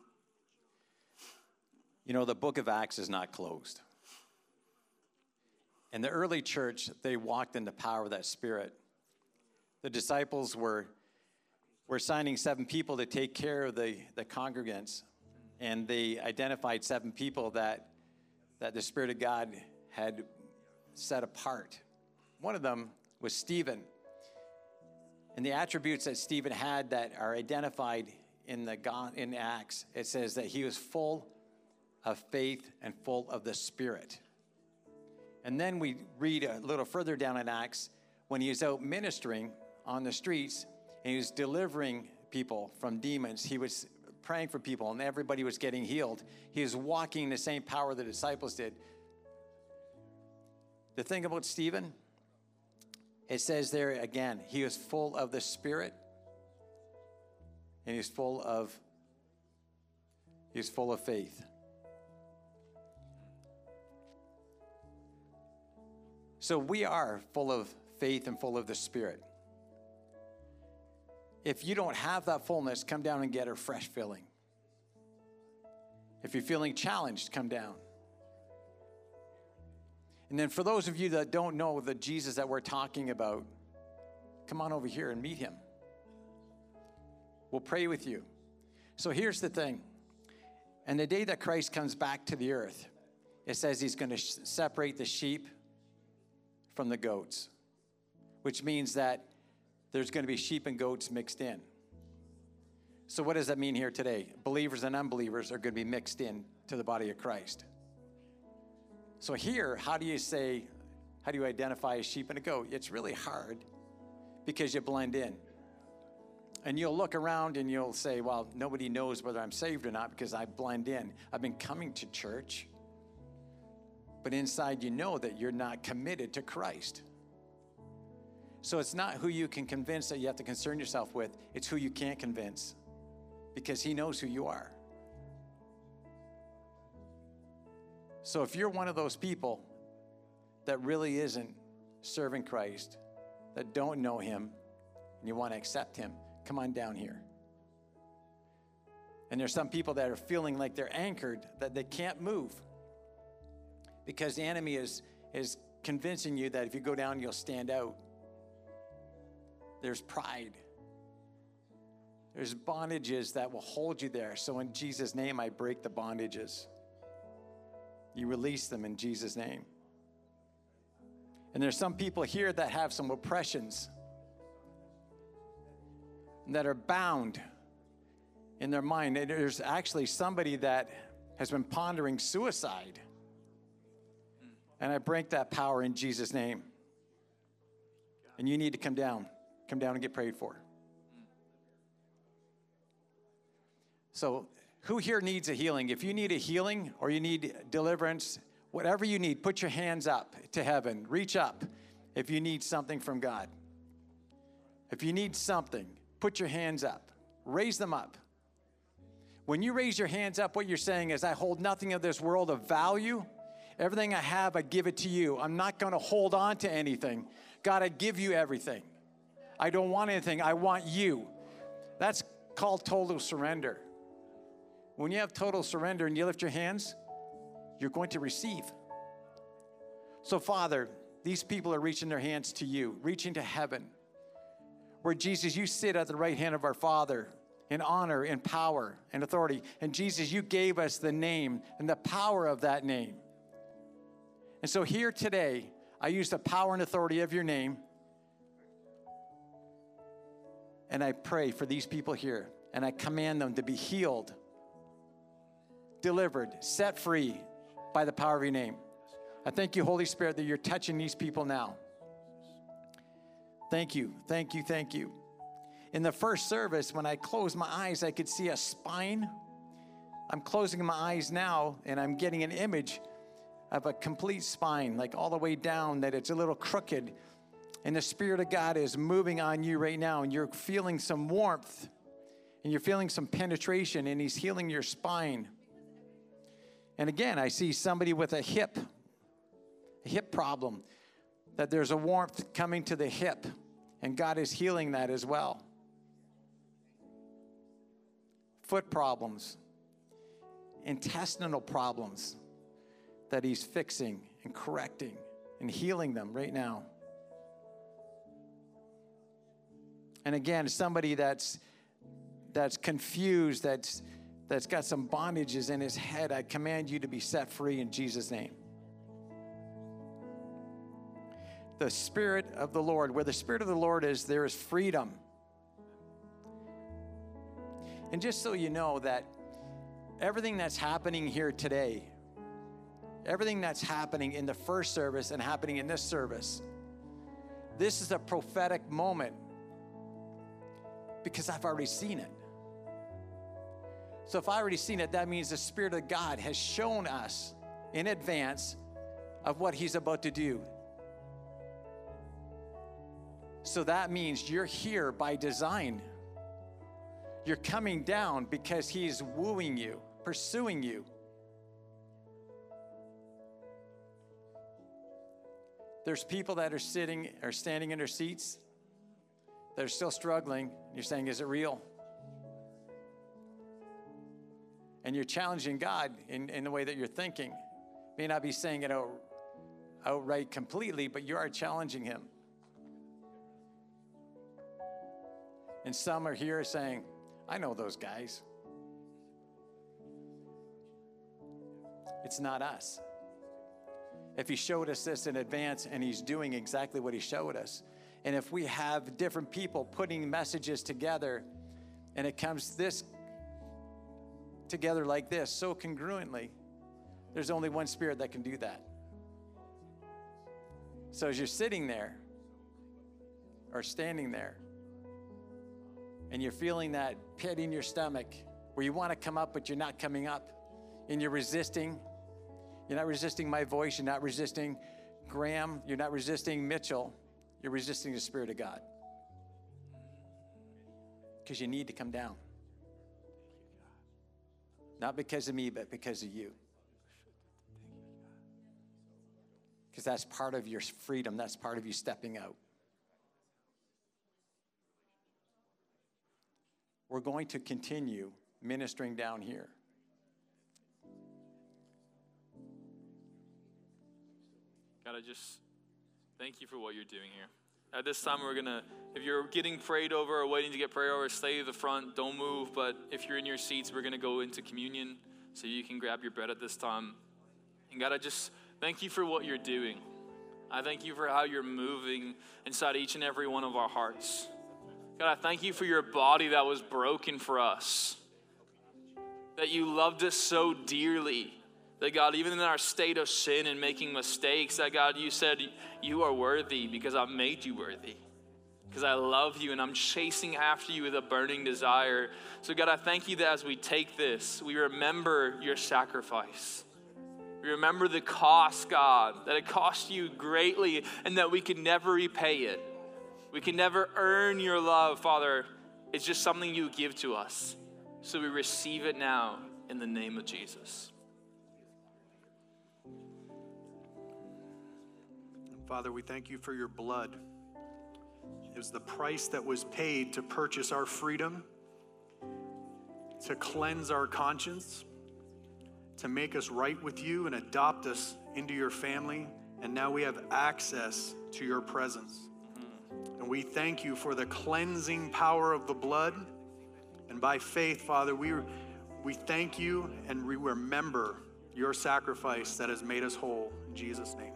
You know, the book of Acts is not closed. In the early church, they walked in the power of that Spirit. The disciples were, were signing seven people to take care of the, the congregants, and they identified seven people that, that the Spirit of God had set apart. One of them was Stephen. And the attributes that Stephen had that are identified in, the, in Acts, it says that he was full of faith and full of the Spirit. And then we read a little further down in Acts, when he was out ministering on the streets and he was delivering people from demons, he was praying for people and everybody was getting healed. He was walking in the same power the disciples did. The thing about Stephen, it says there again, he was full of the Spirit and he was full of, he was full of faith. So we are full of faith and full of the Spirit. If you don't have that fullness, come down and get a fresh filling. If you're feeling challenged, come down. And then for those of you that don't know the Jesus that we're talking about, come on over here and meet him. We'll pray with you. So here's the thing. And the day that Christ comes back to the earth, it says he's going to sh- separate the sheep from the goats, which means that there's going to be sheep and goats mixed in. So what does that mean here today? Believers and unbelievers are going to be mixed in to the body of Christ. So here, how do you say, how do you identify a sheep and a goat? It's really hard because you blend in. And you'll look around and you'll say, well, nobody knows whether I'm saved or not because I blend in. I've been coming to church. But inside you know that you're not committed to Christ. So it's not who you can convince that you have to concern yourself with. It's who you can't convince, because he knows who you are. So if you're one of those people that really isn't serving Christ, that don't know him, and you want to accept him, come on down here. And there's some people that are feeling like they're anchored, that they can't move, because the enemy is, is convincing you that if you go down, you'll stand out. There's pride. There's bondages that will hold you there. So in Jesus' name, I break the bondages. You release them in Jesus' name. And there's some people here that have some oppressions, that are bound in their mind. And there's actually somebody that has been pondering suicide. And I break that power in Jesus' name. And you need to come down. Come down and get prayed for. So who here needs a healing? If you need a healing or you need deliverance, whatever you need, put your hands up to heaven. Reach up if you need something from God. If you need something, put your hands up. Raise them up. When you raise your hands up, what you're saying is, I hold nothing of this world of value. Everything I have, I give it to you. I'm not going to hold on to anything. God, I give you everything. I don't want anything. I want you. That's called total surrender. When you have total surrender and you lift your hands, you're going to receive. So, Father, these people are reaching their hands to you, reaching to heaven, where, Jesus, you sit at the right hand of our Father in honor, in power, and authority. And, Jesus, you gave us the name and the power of that name. And so here today, I use the power and authority of your name, and I pray for these people here, and I command them to be healed, delivered, set free by the power of your name. I thank you, Holy Spirit, that you're touching these people now. Thank you, thank you, thank you. In the first service, when I closed my eyes, I could see a spine. I'm closing my eyes now, and I'm getting an image of a complete spine, like all the way down, that it's a little crooked. And the Spirit of God is moving on you right now, and you're feeling some warmth, and you're feeling some penetration, and he's healing your spine. And again, I see somebody with a hip, a hip problem, that there's a warmth coming to the hip, and God is healing that as well. Foot problems, intestinal problems that he's fixing and correcting and healing them right now. And again, somebody that's that's confused, that's that's got some bondages in his head, I command you to be set free in Jesus' name. The Spirit of the Lord, where the Spirit of the Lord is, there is freedom. And just so you know that everything that's happening here today, everything that's happening in the first service and happening in this service, this is a prophetic moment, because I've already seen it. So if I've already seen it, that means the Spirit of God has shown us in advance of what he's about to do. So that means you're here by design. You're coming down because he's wooing you, pursuing you. There's people that are sitting or standing in their seats that are still struggling. You're saying, is it real? And you're challenging God in, in the way that you're thinking. May not be saying it out, outright completely, but you are challenging him. And some are here saying, I know those guys. It's not us. If he showed us this in advance, and he's doing exactly what he showed us. And if we have different people putting messages together, and it comes this together like this, so congruently, there's only one Spirit that can do that. So as you're sitting there or standing there, and you're feeling that pit in your stomach where you want to come up, but you're not coming up, and you're resisting. You're not resisting my voice. You're not resisting Graham. You're not resisting Mitchell. You're resisting the Spirit of God, because you need to come down. Not because of me, but because of you. Because that's part of your freedom. That's part of you stepping out. We're going to continue ministering down here. God, I just thank you for what you're doing here. At this time, we're going to, if you're getting prayed over or waiting to get prayed over, stay at the front, don't move. But if you're in your seats, we're going to go into communion, so you can grab your bread at this time. And God, I just thank you for what you're doing. I thank you for how you're moving inside each and every one of our hearts. God, I thank you for your body that was broken for us, that you loved us so dearly. That God, even in our state of sin and making mistakes, that God, you said, you are worthy because I've made you worthy. Because I love you and I'm chasing after you with a burning desire. So God, I thank you that as we take this, we remember your sacrifice. We remember the cost, God, that it cost you greatly and that we could never repay it. We can never earn your love, Father. It's just something you give to us. So we receive it now in the name of Jesus. Father, we thank you for your blood. It was the price that was paid to purchase our freedom, to cleanse our conscience, to make us right with you and adopt us into your family. And now we have access to your presence. And we thank you for the cleansing power of the blood. And by faith, Father, we, we thank you and we remember your sacrifice that has made us whole. In Jesus' name.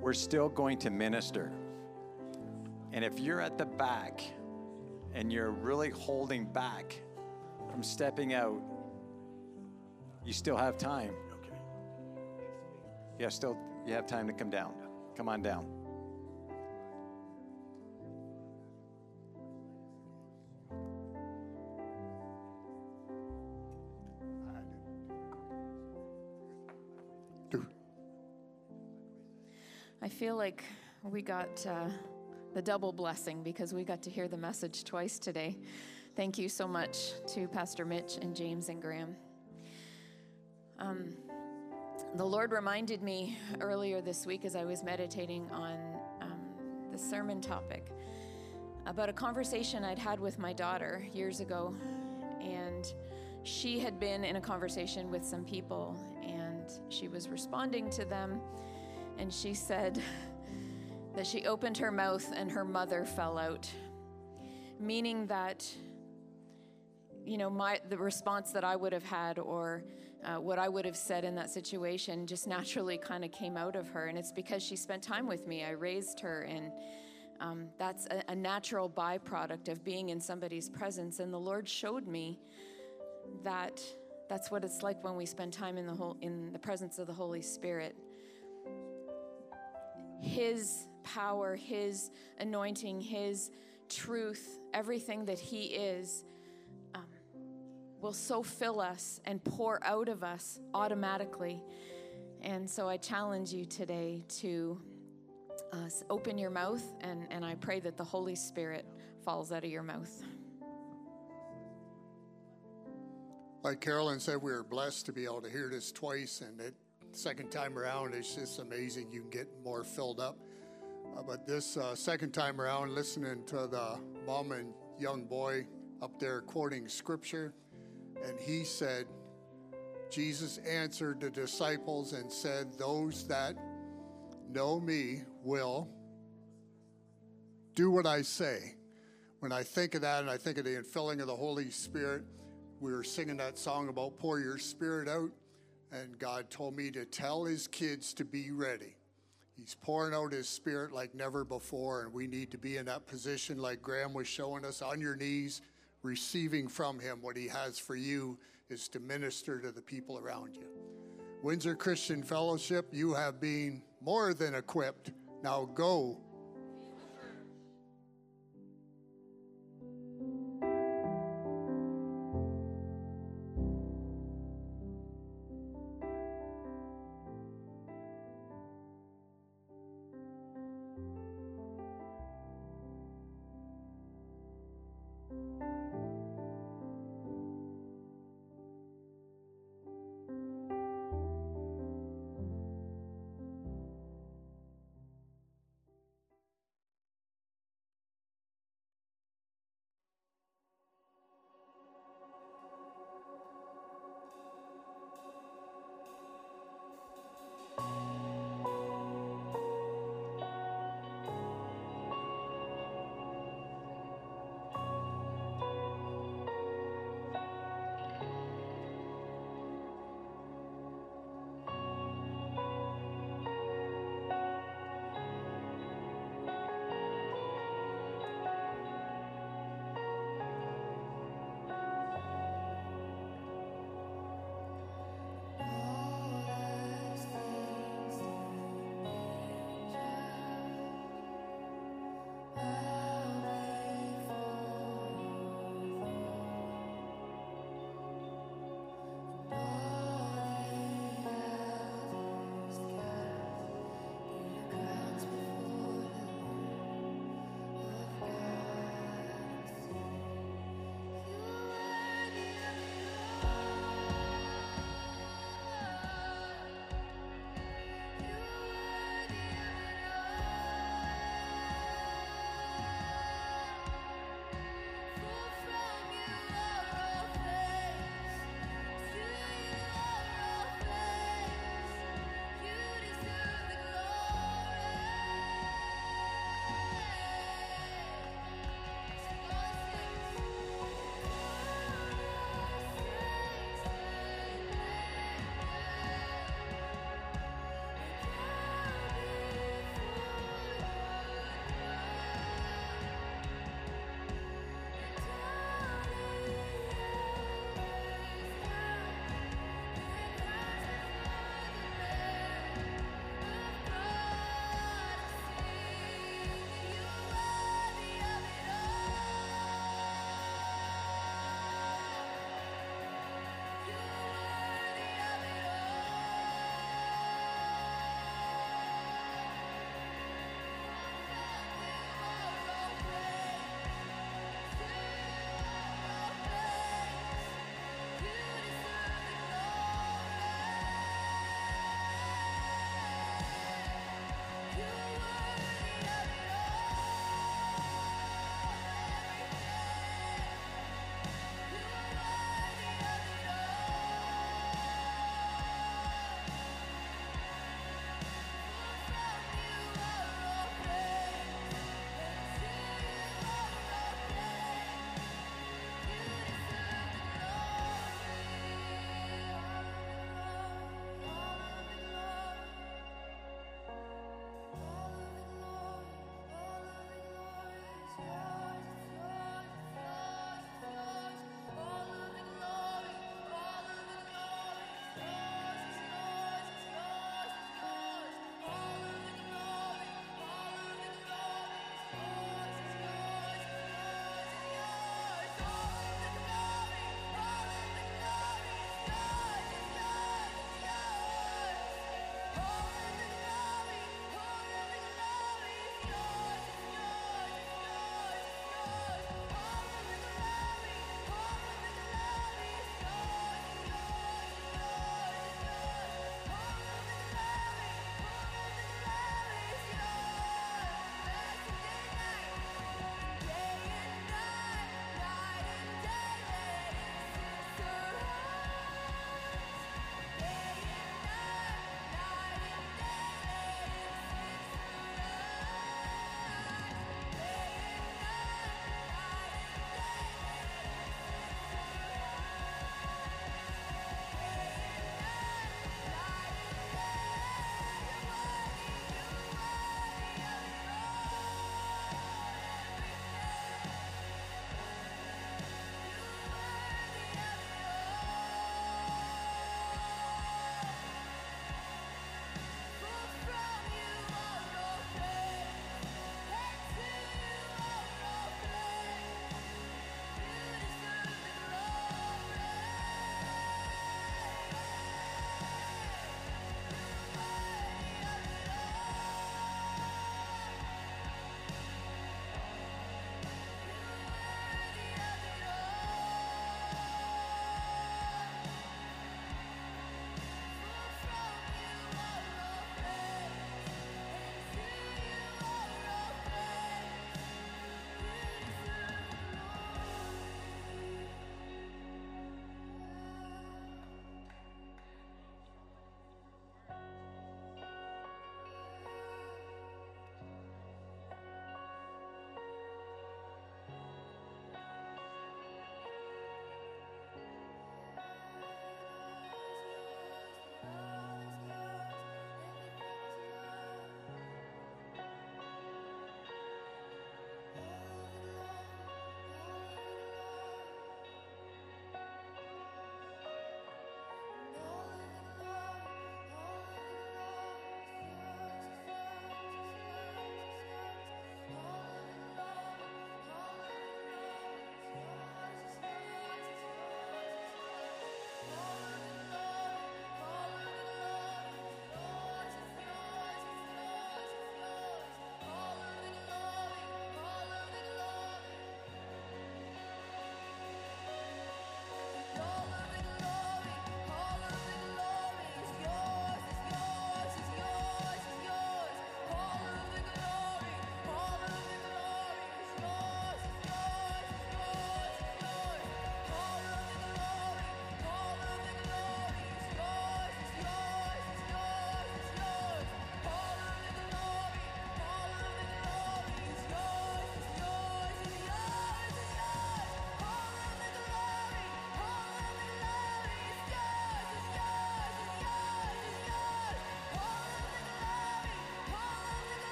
We're still going to minister. And if you're at the back and you're really holding back from stepping out, you still have time. Okay. Yeah, still, you have time to come down. Come on down. I feel like we got uh, the double blessing because we got to hear the message twice today. Thank you so much to Pastor Mitch and James and Graham. Um, the Lord reminded me earlier this week as I was meditating on um, the sermon topic about a conversation I'd had with my daughter years ago. And she had been in a conversation with some people and she was responding to them. And she said that she opened her mouth and her mother fell out, meaning that, you know, my the response that I would have had or uh, what I would have said in that situation just naturally kind of came out of her. And it's because she spent time with me. I raised her, and um, that's a, a natural byproduct of being in somebody's presence. And the Lord showed me that that's what it's like when we spend time in the whole, in the presence of the Holy Spirit. His power, his anointing, his truth, everything that he is, um, will so fill us and pour out of us automatically. And so I challenge you today to uh, open your mouth, and, and I pray that the Holy Spirit falls out of your mouth. Like Carolyn said, we were blessed to be able to hear this twice, and it second time around, it's just amazing. You can get more filled up. Uh, but this uh, second time around, listening to the mom and young boy up there quoting scripture, and he said, Jesus answered the disciples and said, those that know me will do what I say. When I think of that, and I think of the infilling of the Holy Spirit, we were singing that song about pour your spirit out. And God told me to tell his kids to be ready. He's pouring out his spirit like never before, and we need to be in that position like Graham was showing us, on your knees, receiving from him. What he has for you is to minister to the people around you. Windsor Christian Fellowship, you have been more than equipped. Now go.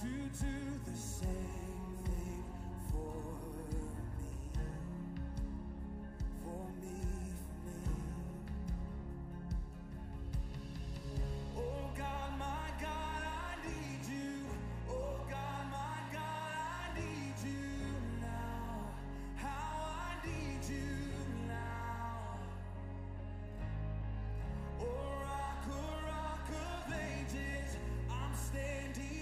to do the same thing for me, for me, for me. Oh God, my God, I need you. Oh God, my God, I need you now. How I need you now. Oh rock, oh rock of ages, I'm standing you.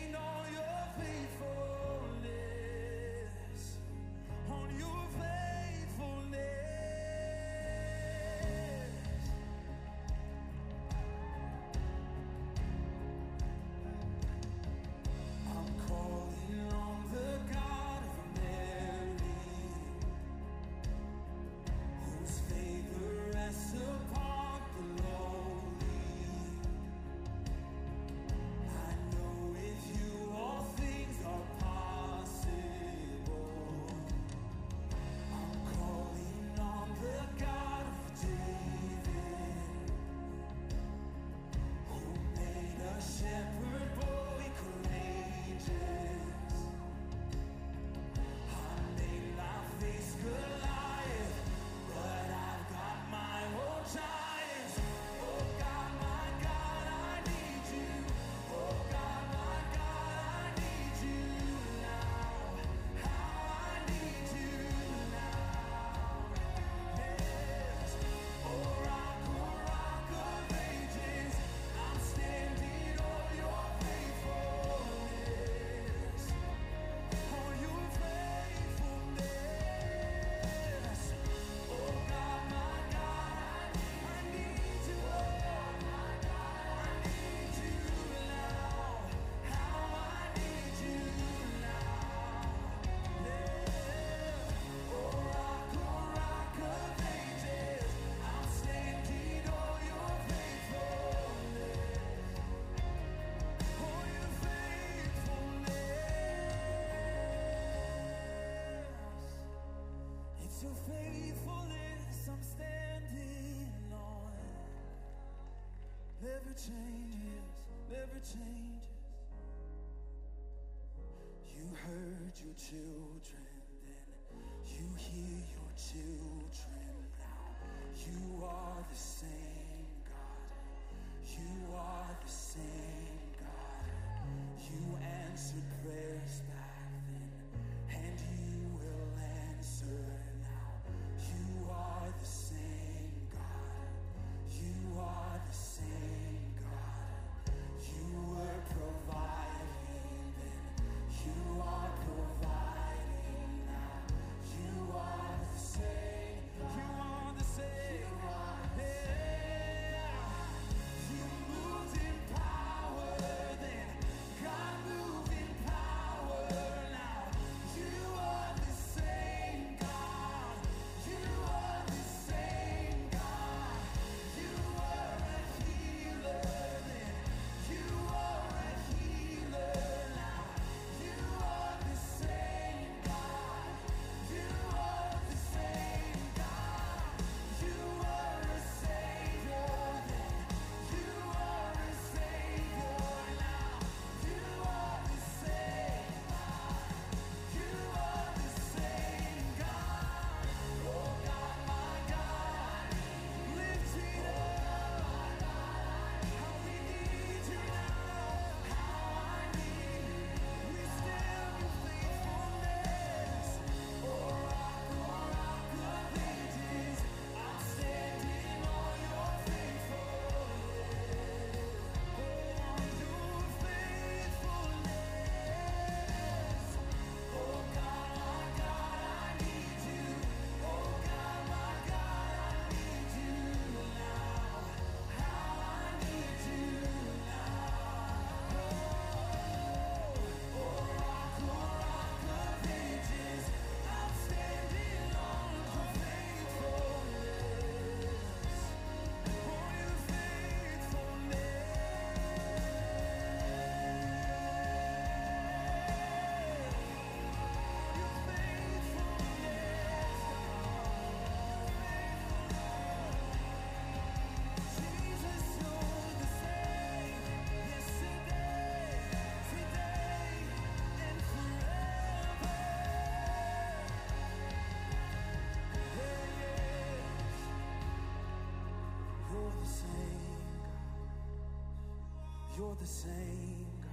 You're the same God.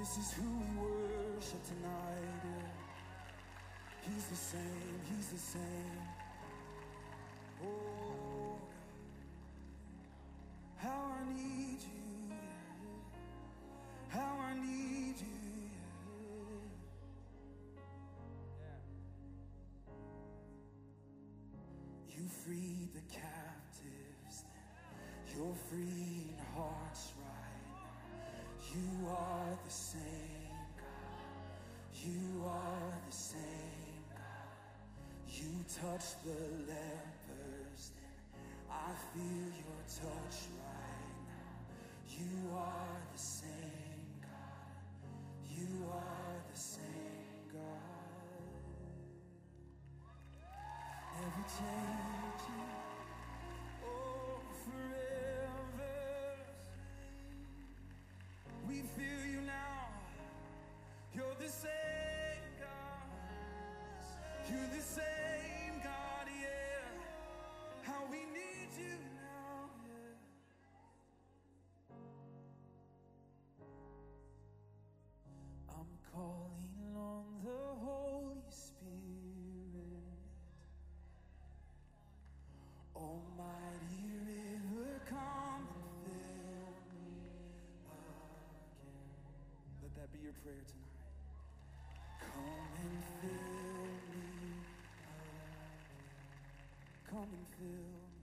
This is who we worship tonight. Yeah. He's the same, he's the same. Oh, how I need you. Yeah. How I need you. Yeah. You freed the captives. You're freeing hearts right now. You are the same God. You are the same God. You touched the lepers, and I feel your touch right now. You are the same God. You are the same God. Never changing. Oh, forever. We feel you now. You're the same God. You're the same God, yeah. How we need you now, yeah. I'm calling on the Holy Spirit, Almighty River, come and that be your prayer tonight. Come and fill me up. Come and fill me.